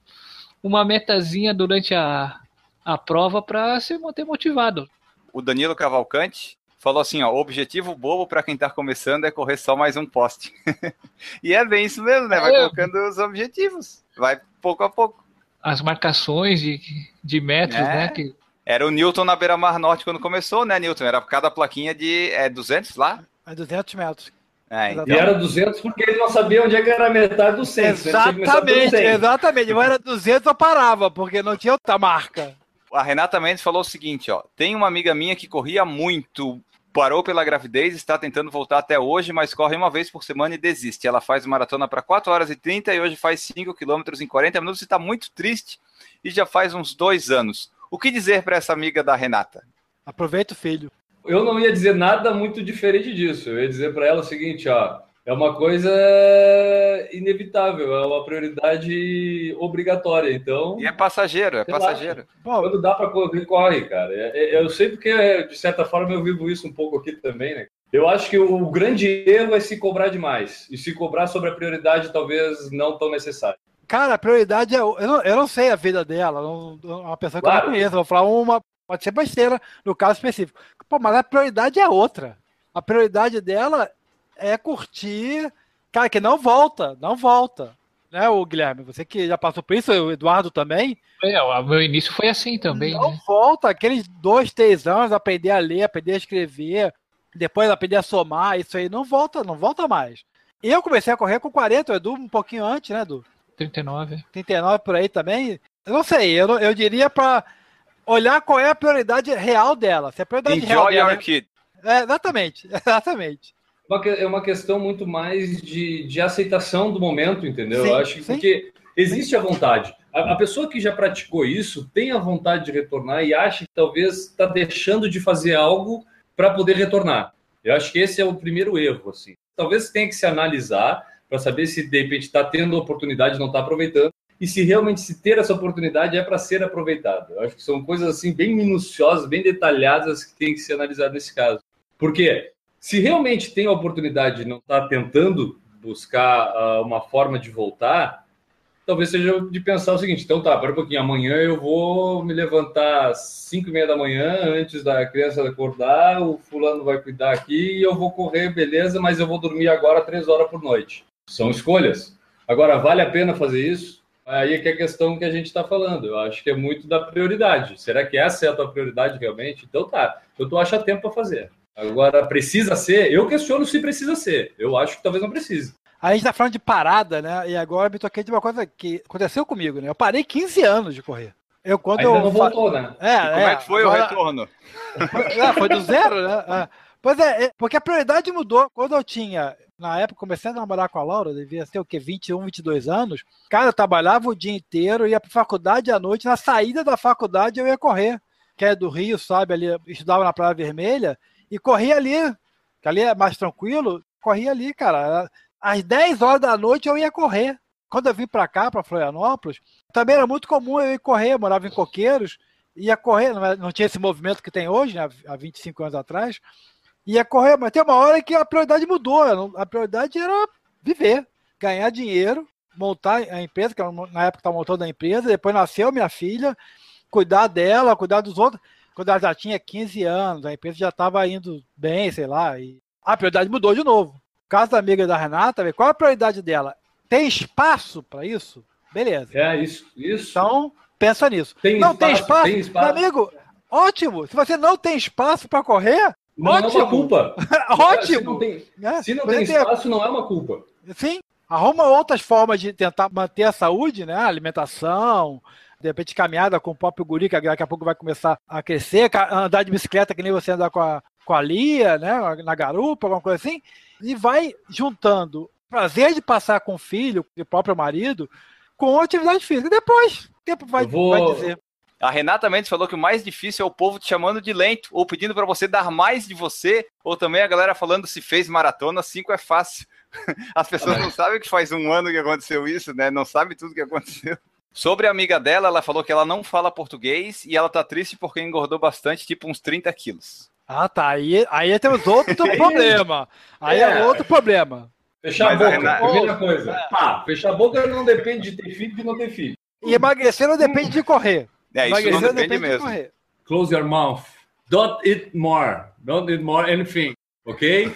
uma metazinha durante a, a prova para se manter motivado. O Danilo Cavalcante falou assim, ó, o objetivo bobo para quem está começando é correr só mais um poste. E é bem isso mesmo, né? Vai é. colocando os objetivos, vai pouco a pouco. As marcações de, de metros, é. né? Que... Era o Newton na Beira-Mar Norte quando começou, né, Newton? Era cada plaquinha de é, duzentos lá? É duzentos metros. É, então... E era duzentos porque ele não sabia onde era a metade do cem. Exatamente, exatamente. Mas era duzentos, eu parava, porque não tinha outra marca. A Renata Mendes falou o seguinte, ó. Tem uma amiga minha que corria muito, parou pela gravidez, está tentando voltar até hoje, mas corre uma vez por semana e desiste. Ela faz maratona para quatro horas e trinta e hoje faz cinco quilômetros em quarenta minutos e está muito triste e já faz uns dois anos. O que dizer para essa amiga da Renata? Aproveita o filho. Eu não ia dizer nada muito diferente disso. Eu ia dizer para ela o seguinte, ó, é uma coisa inevitável, é uma prioridade obrigatória, então... E é passageiro, é passageiro. Bom, quando dá para correr, corre, cara. Eu sei porque, de certa forma, eu vivo isso um pouco aqui também, né? Eu acho que o grande erro é se cobrar demais, e se cobrar sobre a prioridade talvez não tão necessária. Cara, a prioridade é... Eu não, eu não sei a vida dela, não, uma pessoa que claro. eu não conheço, vou falar uma... Pode ser besteira, no caso específico. Pô, mas a prioridade é outra. A prioridade dela é curtir... Cara, que não volta, não volta. Né, o Guilherme? Você que já passou por isso, o Eduardo também. É, o meu início foi assim também. Não né? volta. Aqueles dois, três anos, aprender a ler, aprender a escrever, depois aprender a somar, isso aí não volta, não volta mais. Eu comecei a correr com quarenta, o Edu um pouquinho antes, né, Edu? trinta e nove. trinta e nove por aí também. Eu não sei, eu, eu diria pra... Olhar qual é a prioridade real dela. Se a prioridade Enjoy real dela... Your kid. É, exatamente, exatamente. É uma questão muito mais de, de aceitação do momento, entendeu? Sim, eu acho que sim. Porque existe a vontade. A, a pessoa que já praticou isso tem a vontade de retornar e acha que talvez está deixando de fazer algo para poder retornar. Eu acho que esse é o primeiro erro, assim. Talvez tenha que se analisar para saber se de repente está tendo a oportunidade e não está aproveitando. E se realmente se ter essa oportunidade é para ser aproveitada. Eu acho que são coisas assim bem minuciosas, bem detalhadas que tem que ser analisadas nesse caso. Porque se realmente tem a oportunidade e não está tentando buscar uh, uma forma de voltar, talvez seja de pensar o seguinte, então tá, espera um pouquinho, amanhã eu vou me levantar às cinco e meia da manhã, antes da criança acordar, o fulano vai cuidar aqui e eu vou correr, beleza, mas eu vou dormir agora três horas por noite. São escolhas. Agora, vale a pena fazer isso? Aí é que é a questão que a gente está falando. Eu acho que é muito da prioridade. Será que essa é a tua prioridade realmente? Então tá, eu tô achando tempo para fazer. Agora, precisa ser? Eu questiono se precisa ser. Eu acho que talvez não precise. Aí a gente tá falando de parada, né? E agora eu me toquei de uma coisa que aconteceu comigo, né? Eu parei quinze anos de correr. Eu, quando Ainda eu... não voltou, né? É, e como é, é que foi agora... o retorno? É, foi do zero, né? É. Pois é, porque a prioridade mudou. Quando eu tinha... Na época, comecei a namorar com a Laura, devia ter o quê? vinte e um, vinte e dois anos. Cara, eu trabalhava o dia inteiro, ia pra faculdade à noite. Na saída da faculdade, eu ia correr. Que é do Rio, sabe? Ali, estudava na Praia Vermelha. E corria ali. Que ali é mais tranquilo. Corria ali, cara. Às dez horas da noite, eu ia correr. Quando eu vim pra cá, pra Florianópolis, também era muito comum eu ir correr. Eu morava em Coqueiros. Ia correr. Não tinha esse movimento que tem hoje, né? Há vinte e cinco anos atrás. Ia correr, mas tem uma hora que a prioridade mudou. A prioridade era viver, ganhar dinheiro, montar a empresa, que na época estava montando a empresa, depois nasceu minha filha, cuidar dela, cuidar dos outros. quando ela já tinha quinze anos, a empresa já estava indo bem, sei lá. E a prioridade mudou de novo. No caso da amiga da Renata, qual a prioridade dela? Tem espaço para isso? Beleza. É, isso, isso. Então, pensa nisso. Tem não espaço, tem espaço? Tem espaço. Meu amigo, ótimo. Se você não tem espaço para correr, não ótimo. Não é uma culpa. Ótimo. Se não tem, é, se não tem espaço, ter... não é uma culpa. Sim. Arruma outras formas de tentar manter a saúde, né? Alimentação, de repente caminhada com o próprio guri, que daqui a pouco vai começar a crescer, andar de bicicleta que nem você andar com a, com a Lia, né? Na garupa, alguma coisa assim. E vai juntando o prazer de passar com o filho, com o próprio marido, com a atividade física. Depois, o tempo vai, vou... vai dizer. A Renata Mendes falou que o mais difícil é o povo te chamando de lento, ou pedindo para você dar mais de você, ou também a galera falando se fez maratona, cinco é fácil. As pessoas não sabem que faz um ano que aconteceu isso, né? Não sabem tudo que aconteceu. Sobre a amiga dela, ela falou que ela não fala português e ela tá triste porque engordou bastante, tipo uns trinta quilos. Ah, tá. Aí, aí temos outro problema. Aí é, é outro problema. Fechar a boca, Renata... primeira coisa. É. Pá, fechar a boca não depende de ter filho e não ter filho. E emagrecer não depende de correr. É, isso não depende, depende mesmo. De Close your mouth. Don't eat more. Don't eat more anything. Ok?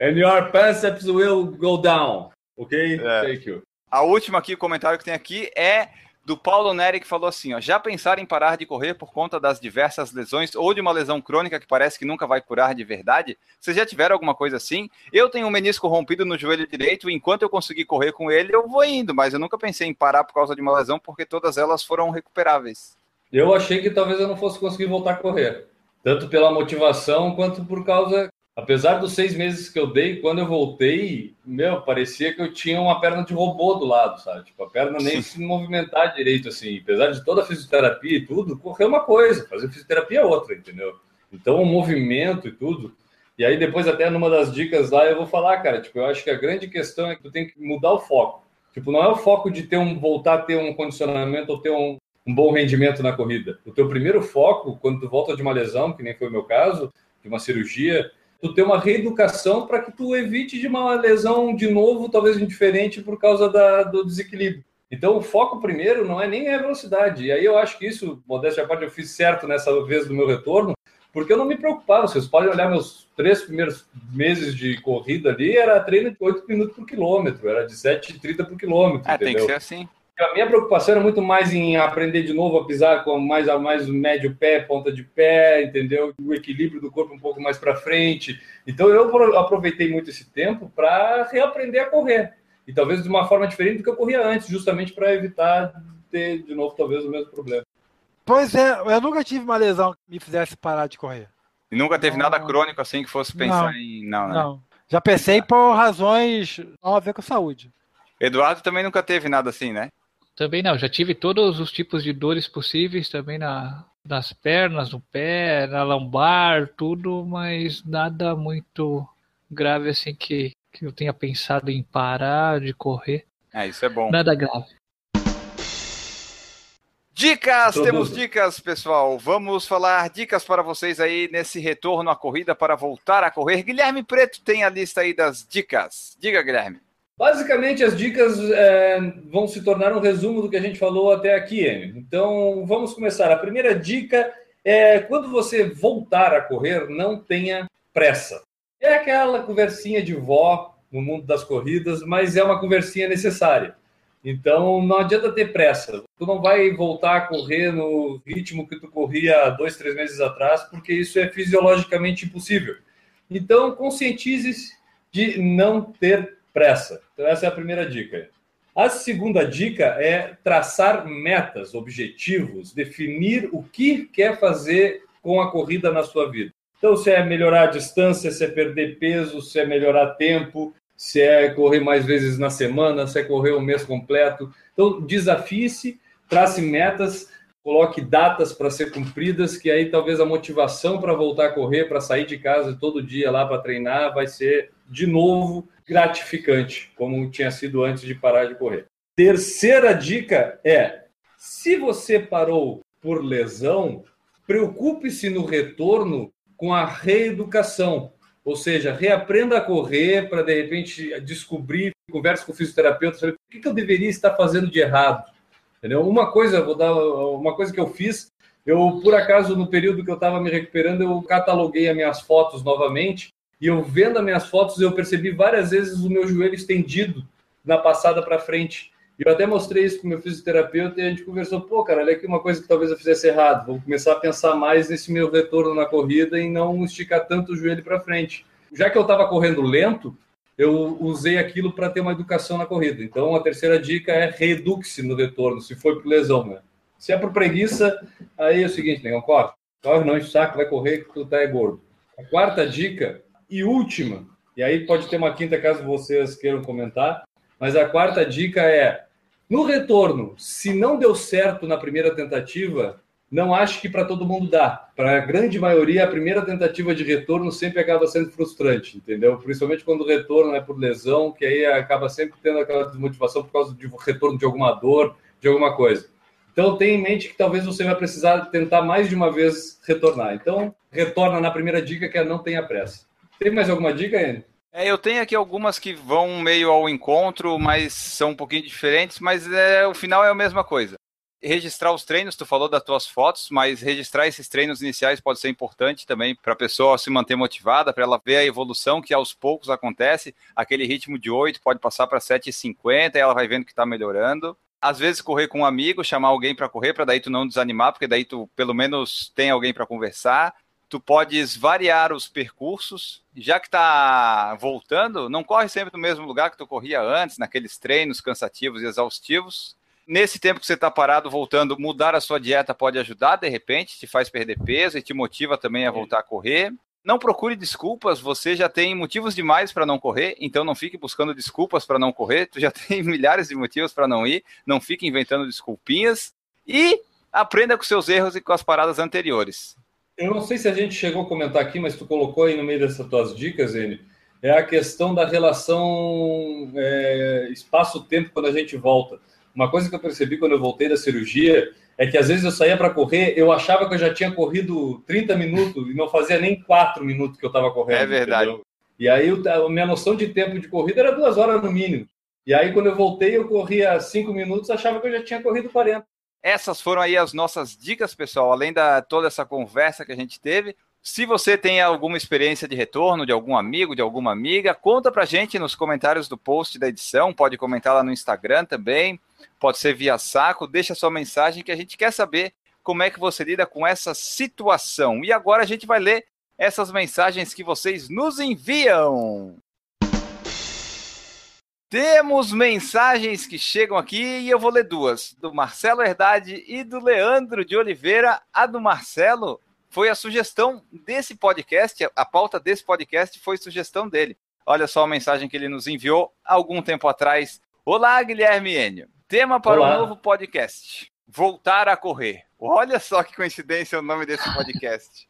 And your biceps will go down. Ok? É. Thank you. A última aqui, o comentário que tem aqui é do Paulo Neri, que falou assim, ó, já pensaram em parar de correr por conta das diversas lesões ou de uma lesão crônica que parece que nunca vai curar de verdade? Vocês já tiveram alguma coisa assim? Eu tenho um menisco rompido no joelho direito e enquanto eu conseguir correr com ele, eu vou indo, mas eu nunca pensei em parar por causa de uma lesão porque todas elas foram recuperáveis. Eu achei que talvez eu não fosse conseguir voltar a correr, tanto pela motivação quanto por causa... Apesar dos seis meses que eu dei, quando eu voltei, meu, parecia que eu tinha uma perna de robô do lado, sabe? Tipo, a perna nem se movimentar direito, assim. Apesar de toda a fisioterapia e tudo, correr é uma coisa, fazer fisioterapia é outra, entendeu? Então, o movimento e tudo. E aí, depois, até numa das dicas lá, eu vou falar, cara, tipo, eu acho que a grande questão é que tu tem que mudar o foco. Tipo, não é o foco de ter um, voltar a ter um condicionamento ou ter um, um bom rendimento na corrida. O teu primeiro foco, quando tu volta de uma lesão, que nem foi o meu caso, de uma cirurgia... tu ter uma reeducação para que tu evite de uma lesão de novo, talvez indiferente, por causa da, do desequilíbrio. Então, o foco primeiro não é nem a velocidade. E aí eu acho que isso, modéstia à parte, eu fiz certo nessa vez do meu retorno, porque eu não me preocupava. Vocês podem olhar meus três primeiros meses de corrida ali, era treino de oito minutos por quilômetro, era de sete e trinta por quilômetro. Ah, entendeu? Tem que ser assim. A minha preocupação era muito mais em aprender de novo a pisar com mais a mais o médio pé, ponta de pé, entendeu? O equilíbrio do corpo um pouco mais para frente. Então eu aproveitei muito esse tempo para reaprender a correr. E talvez de uma forma diferente do que eu corria antes, justamente para evitar ter de novo talvez o mesmo problema. Pois é, eu nunca tive uma lesão que me fizesse parar de correr. E nunca teve não, nada crônico assim que fosse pensar não, em... Não, né? Não, já pensei por razões não a ver com saúde. Eduardo também nunca teve nada assim, né? Também não, já tive todos os tipos de dores possíveis também na, nas pernas, no pé, na lombar, tudo, mas nada muito grave assim que, que eu tenha pensado em parar de correr. É, isso é bom. Nada grave. Dicas, Todo temos mundo. Dicas, pessoal. Vamos falar dicas para vocês aí nesse retorno à corrida para voltar a correr. Guilherme Preto tem a lista aí das dicas. Diga, Guilherme. Basicamente, as dicas é, vão se tornar um resumo do que a gente falou até aqui, Emily. Então, vamos começar. A primeira dica é, quando você voltar a correr, não tenha pressa. É aquela conversinha de vó no mundo das corridas, mas é uma conversinha necessária. Então, não adianta ter pressa. Tu não vai voltar a correr no ritmo que tu corria dois, três meses atrás, porque isso é fisiologicamente impossível. Então, conscientize-se de não ter pressa. Pressa. Então essa é a primeira dica. A segunda dica é traçar metas, objetivos, definir o que quer fazer com a corrida na sua vida. Então se é melhorar a distância, se é perder peso, se é melhorar tempo, se é correr mais vezes na semana, se é correr um mês completo. Então desafie-se, trace metas, coloque datas para ser cumpridas, que aí talvez a motivação para voltar a correr, para sair de casa todo dia lá para treinar, vai ser de novo gratificante, como tinha sido antes de parar de correr. Terceira dica é, se você parou por lesão, preocupe-se no retorno com a reeducação, ou seja, reaprenda a correr para, de repente, descobrir, converse com o fisioterapeuta, saber o que eu deveria estar fazendo de errado. Entendeu? Uma coisa, vou dar uma coisa que eu fiz, Eu, por acaso, no período que eu estava me recuperando, eu cataloguei as minhas fotos novamente, e eu vendo as minhas fotos, eu percebi várias vezes o meu joelho estendido na passada para frente. E eu até mostrei isso para o meu fisioterapeuta e a gente conversou, pô, cara, olha aqui uma coisa que talvez eu fizesse errado, vou começar a pensar mais nesse meu retorno na corrida e não esticar tanto o joelho para frente. Já que eu estava correndo lento, eu usei aquilo para ter uma educação na corrida. Então, a terceira dica é reduz-se no retorno, se for por lesão, né? Se é por preguiça, aí é o seguinte, negão, né? corre, corre, não enche o saco, vai correr, que tu tá é gordo. A quarta dica e última, e aí pode ter uma quinta caso vocês queiram comentar, mas a quarta dica é, no retorno, se não deu certo na primeira tentativa, não acho que para todo mundo dá. Para a grande maioria, a primeira tentativa de retorno sempre acaba sendo frustrante, entendeu? Principalmente quando o retorno é por lesão, que aí acaba sempre tendo aquela desmotivação por causa de retorno de alguma dor, de alguma coisa. Então, tenha em mente que talvez você vai precisar tentar mais de uma vez retornar. Então, retorna na primeira dica, que é não tenha pressa. Tem mais alguma dica, Enio? É, eu tenho aqui algumas que vão meio ao encontro, mas são um pouquinho diferentes, mas é, o final é a mesma coisa. Registrar os treinos, tu falou das tuas fotos, mas registrar esses treinos iniciais pode ser importante também para a pessoa se manter motivada, para ela ver a evolução que aos poucos acontece, aquele ritmo de oito pode passar para sete e cinquenta e ela vai vendo que está melhorando. Às vezes correr com um amigo, chamar alguém para correr, para daí tu não desanimar, porque daí tu pelo menos tem alguém para conversar. Tu podes variar os percursos, já que tá voltando, não corre sempre no mesmo lugar que tu corria antes, naqueles treinos cansativos e exaustivos. Nesse tempo que você está parado, voltando, mudar a sua dieta pode ajudar, de repente, te faz perder peso e te motiva também a voltar a correr. Não procure desculpas, você já tem motivos demais para não correr, então não fique buscando desculpas para não correr, tu já tem milhares de motivos para não ir, não fique inventando desculpinhas e aprenda com seus erros e com as paradas anteriores. Eu não sei se a gente chegou a comentar aqui, mas tu colocou aí no meio dessas tuas dicas, Enio, é a questão da relação é, espaço-tempo quando a gente volta. Uma coisa que eu percebi quando eu voltei da cirurgia é que às vezes eu saía para correr, eu achava que eu já tinha corrido trinta minutos e não fazia nem quatro minutos que eu estava correndo. É verdade. Entendeu? E aí a minha noção de tempo de corrida era duas horas no mínimo. E aí quando eu voltei eu corria cinco minutos, achava que eu já tinha corrido quarenta. Essas foram aí as nossas dicas, pessoal, além da toda essa conversa que a gente teve. Se você tem alguma experiência de retorno de algum amigo, de alguma amiga, conta pra gente nos comentários do post da edição, pode comentar lá no Instagram também, pode ser via saco, deixa sua mensagem que a gente quer saber como é que você lida com essa situação. E agora a gente vai ler essas mensagens que vocês nos enviam. Temos mensagens que chegam aqui e eu vou ler duas, do Marcelo Herdade e do Leandro de Oliveira. A do Marcelo foi a sugestão desse podcast, a pauta desse podcast foi sugestão dele. Olha só a mensagem que ele nos enviou algum tempo atrás. Olá, Guilherme Enio. Tema para Olá. Um novo podcast, voltar a correr. Olha só que coincidência o nome desse podcast.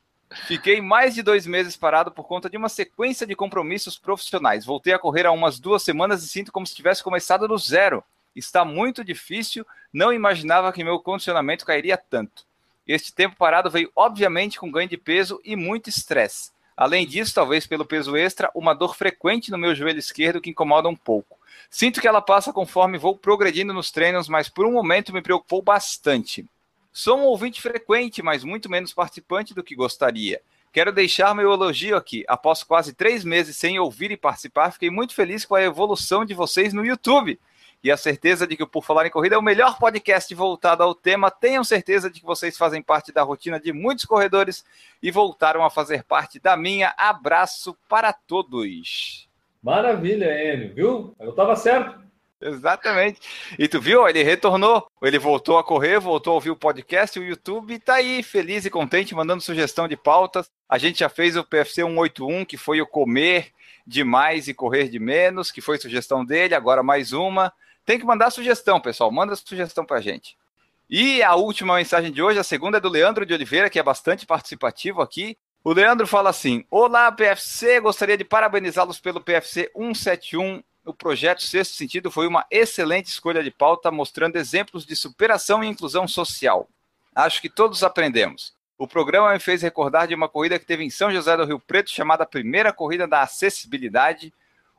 Fiquei mais de dois meses parado por conta de uma sequência de compromissos profissionais. Voltei a correr há umas duas semanas e sinto como se tivesse começado do zero. Está muito difícil, não imaginava que meu condicionamento cairia tanto. Este tempo parado veio, obviamente, com ganho de peso e muito estresse. Além disso, talvez pelo peso extra, uma dor frequente no meu joelho esquerdo que incomoda um pouco. Sinto que ela passa conforme vou progredindo nos treinos, mas por um momento me preocupou bastante. Sou um ouvinte frequente, mas muito menos participante do que gostaria. Quero deixar meu elogio aqui. Após quase três meses sem ouvir e participar, fiquei muito feliz com a evolução de vocês no YouTube. E a certeza de que o Por Falar em Corrida é o melhor podcast voltado ao tema. Tenham certeza de que vocês fazem parte da rotina de muitos corredores e voltaram a fazer parte da minha. Abraço para todos. Maravilha, Enio, viu? Eu estava certo. Exatamente. E tu viu? Ele retornou, ele voltou a correr, voltou a ouvir o podcast, o YouTube está aí, feliz e contente, mandando sugestão de pautas. A gente já fez o P F C cento e oitenta e um, que foi o comer demais e correr de menos, que foi sugestão dele, agora mais uma. Tem que mandar sugestão, pessoal. Manda sugestão pra gente. E a última mensagem de hoje, a segunda é do Leandro de Oliveira, que é bastante participativo aqui. O Leandro fala assim: Olá, P F C. Gostaria de parabenizá-los pelo P F C cento e setenta e um. O projeto Sexto Sentido foi uma excelente escolha de pauta, mostrando exemplos de superação e inclusão social. Acho que todos aprendemos. O programa me fez recordar de uma corrida que teve em São José do Rio Preto, chamada Primeira Corrida da Acessibilidade,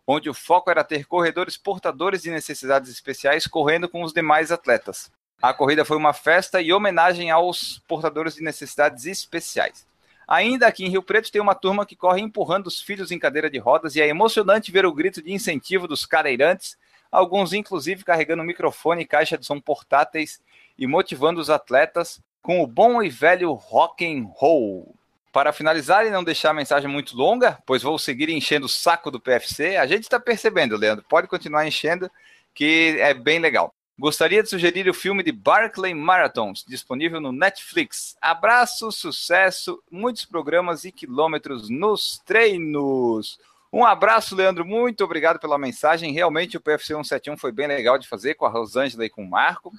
onde o foco era ter corredores portadores de necessidades especiais correndo com os demais atletas. A corrida foi uma festa e homenagem aos portadores de necessidades especiais. Ainda aqui em Rio Preto tem uma turma que corre empurrando os filhos em cadeira de rodas e é emocionante ver o grito de incentivo dos cadeirantes, alguns inclusive carregando microfone e caixa de som portáteis e motivando os atletas com o bom e velho rock and roll. Para finalizar e não deixar a mensagem muito longa, pois vou seguir enchendo o saco do P F C, a gente está percebendo, Leandro, pode continuar enchendo, que é bem legal. Gostaria de sugerir o filme de Barkley Marathons, disponível no Netflix. Abraço, sucesso, muitos programas e quilômetros nos treinos. Um abraço, Leandro, muito obrigado pela mensagem. Realmente o P F C cento e setenta e um foi bem legal de fazer com a Rosângela e com o Marco.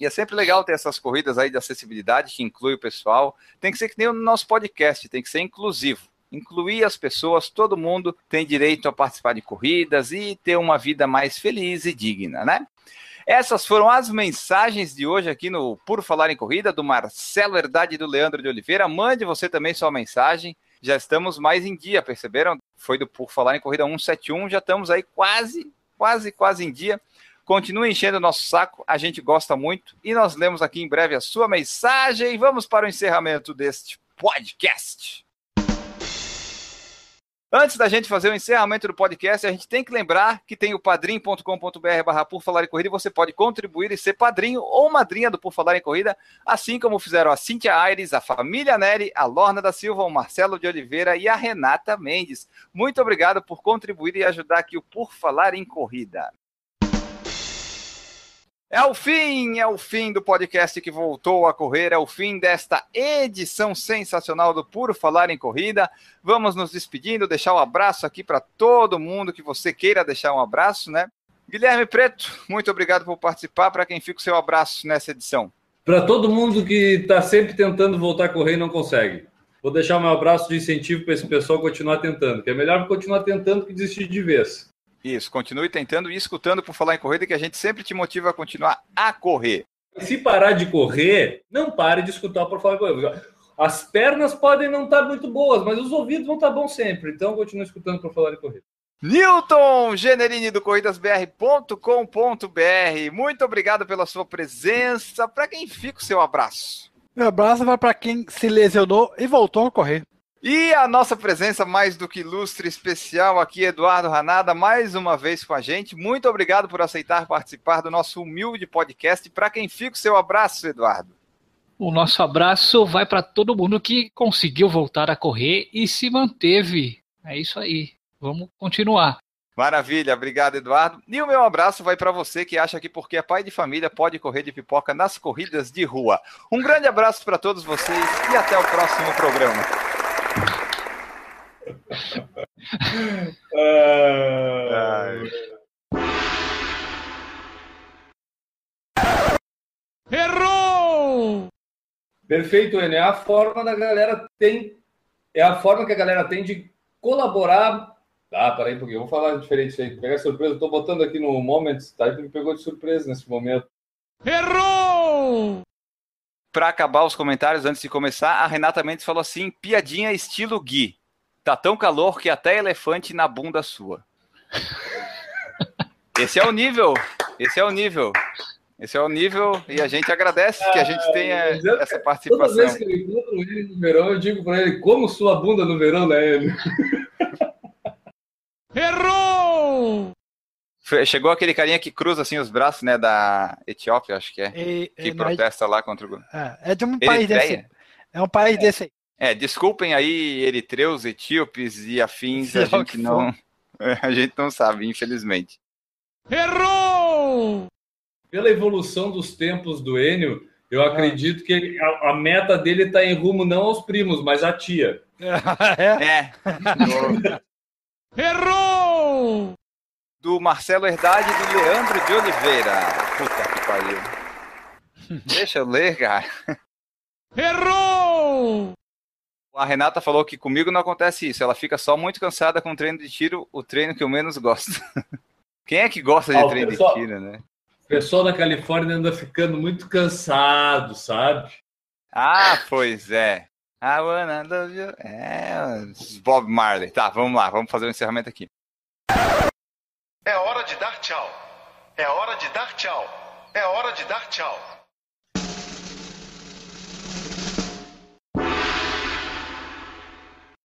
E é sempre legal ter essas corridas aí de acessibilidade que inclui o pessoal. Tem que ser que nem o nosso podcast, tem que ser inclusivo. Incluir as pessoas, todo mundo tem direito a participar de corridas e ter uma vida mais feliz e digna, né? Essas foram as mensagens de hoje aqui no Por Falar em Corrida, do Marcelo Herdade e do Leandro de Oliveira. Mande você também sua mensagem. Já estamos mais em dia, perceberam? Foi do Por Falar em Corrida cento e setenta e um, já estamos aí quase, quase, quase em dia. Continue enchendo o nosso saco, a gente gosta muito. E nós lemos aqui em breve a sua mensagem. E vamos para o encerramento deste podcast. Antes da gente fazer o encerramento do podcast, a gente tem que lembrar que tem o padrim ponto com ponto b r barra Por Falar em Corrida. Você pode contribuir e ser padrinho ou madrinha do Por Falar em Corrida, assim como fizeram a Cíntia Aires, a família Neri, a Lorna da Silva, o Marcelo de Oliveira e a Renata Mendes. Muito obrigado por contribuir e ajudar aqui o Por Falar em Corrida. É o fim, é o fim do podcast que voltou a correr, é o fim desta edição sensacional do Por Falar em Corrida. Vamos nos despedindo, deixar um abraço aqui para todo mundo que você queira deixar um abraço, né? Guilherme Preto, muito obrigado por participar, para quem fica o seu abraço nessa edição. Para todo mundo que está sempre tentando voltar a correr e não consegue. Vou deixar um abraço de incentivo para esse pessoal continuar tentando, que é melhor continuar tentando que desistir de vez. Isso, continue tentando e escutando Por Falar em Corrida, que a gente sempre te motiva a continuar a correr. Se parar de correr, não pare de escutar Por Falar em Corrida. As pernas podem não estar muito boas, mas os ouvidos vão estar bons sempre. Então, continue escutando Por Falar em Corrida. Newton Generini do corridas b r ponto com ponto b r. Muito obrigado pela sua presença. Para quem fica o seu abraço? Meu abraço vai para quem se lesionou e voltou a correr. E a nossa presença mais do que ilustre, especial aqui, Eduardo Hanada, mais uma vez com a gente. Muito obrigado por aceitar participar do nosso humilde podcast. Para quem fica o seu abraço, Eduardo? O nosso abraço vai para todo mundo que conseguiu voltar a correr e se manteve. É isso aí. Vamos continuar. Maravilha, obrigado, Eduardo. E o meu abraço vai para você que acha que porque é pai de família pode correr de pipoca nas corridas de rua. Um grande abraço para todos vocês e até o próximo programa. Errou! Perfeito, Enio. É a forma da galera tem. É a forma que a galera tem de colaborar. Ah, peraí, porque eu vou falar diferente aí. Pega surpresa, eu tô botando aqui no Moments, tá? Ele me pegou de surpresa nesse momento. Errou! Pra acabar os comentários, antes de começar, a Renata Mendes falou assim: piadinha estilo Gui. Tá tão calor que até elefante na bunda sua. Esse é o nível. Esse é o nível. Esse é o nível. E a gente agradece que a gente tenha essa participação. Toda vez que eu encontro ele no verão, eu digo pra ele, como sua bunda no verão, né? Ele. Errou! Chegou aquele carinha que cruza assim os braços, né? Da Etiópia, acho que é. E, que e protesta na... lá contra o... É de um país Eritreia. Desse. É um país é. desse aí. É, desculpem aí eritreus, etíopes e afins, a gente, não, a gente não sabe, infelizmente. Errou! Pela evolução dos tempos do Enio, eu acredito que ele, a, a meta dele está em rumo não aos primos, mas à tia. É. é. Errou! Do Marcelo Herdade e do Leandro de Oliveira. Puta que pariu. Deixa eu ler, cara. Errou! A Renata falou que comigo não acontece isso. Ela fica só muito cansada com o treino de tiro, o treino que eu menos gosto. Quem é que gosta de ah, treino pessoal, de tiro, né? O pessoal da Califórnia anda ficando muito cansado, sabe? Ah, pois é. I wanna love you. É, Bob Marley. Tá, vamos lá. Vamos fazer o um encerramento aqui. É hora de dar tchau. É hora de dar tchau. É hora de dar tchau.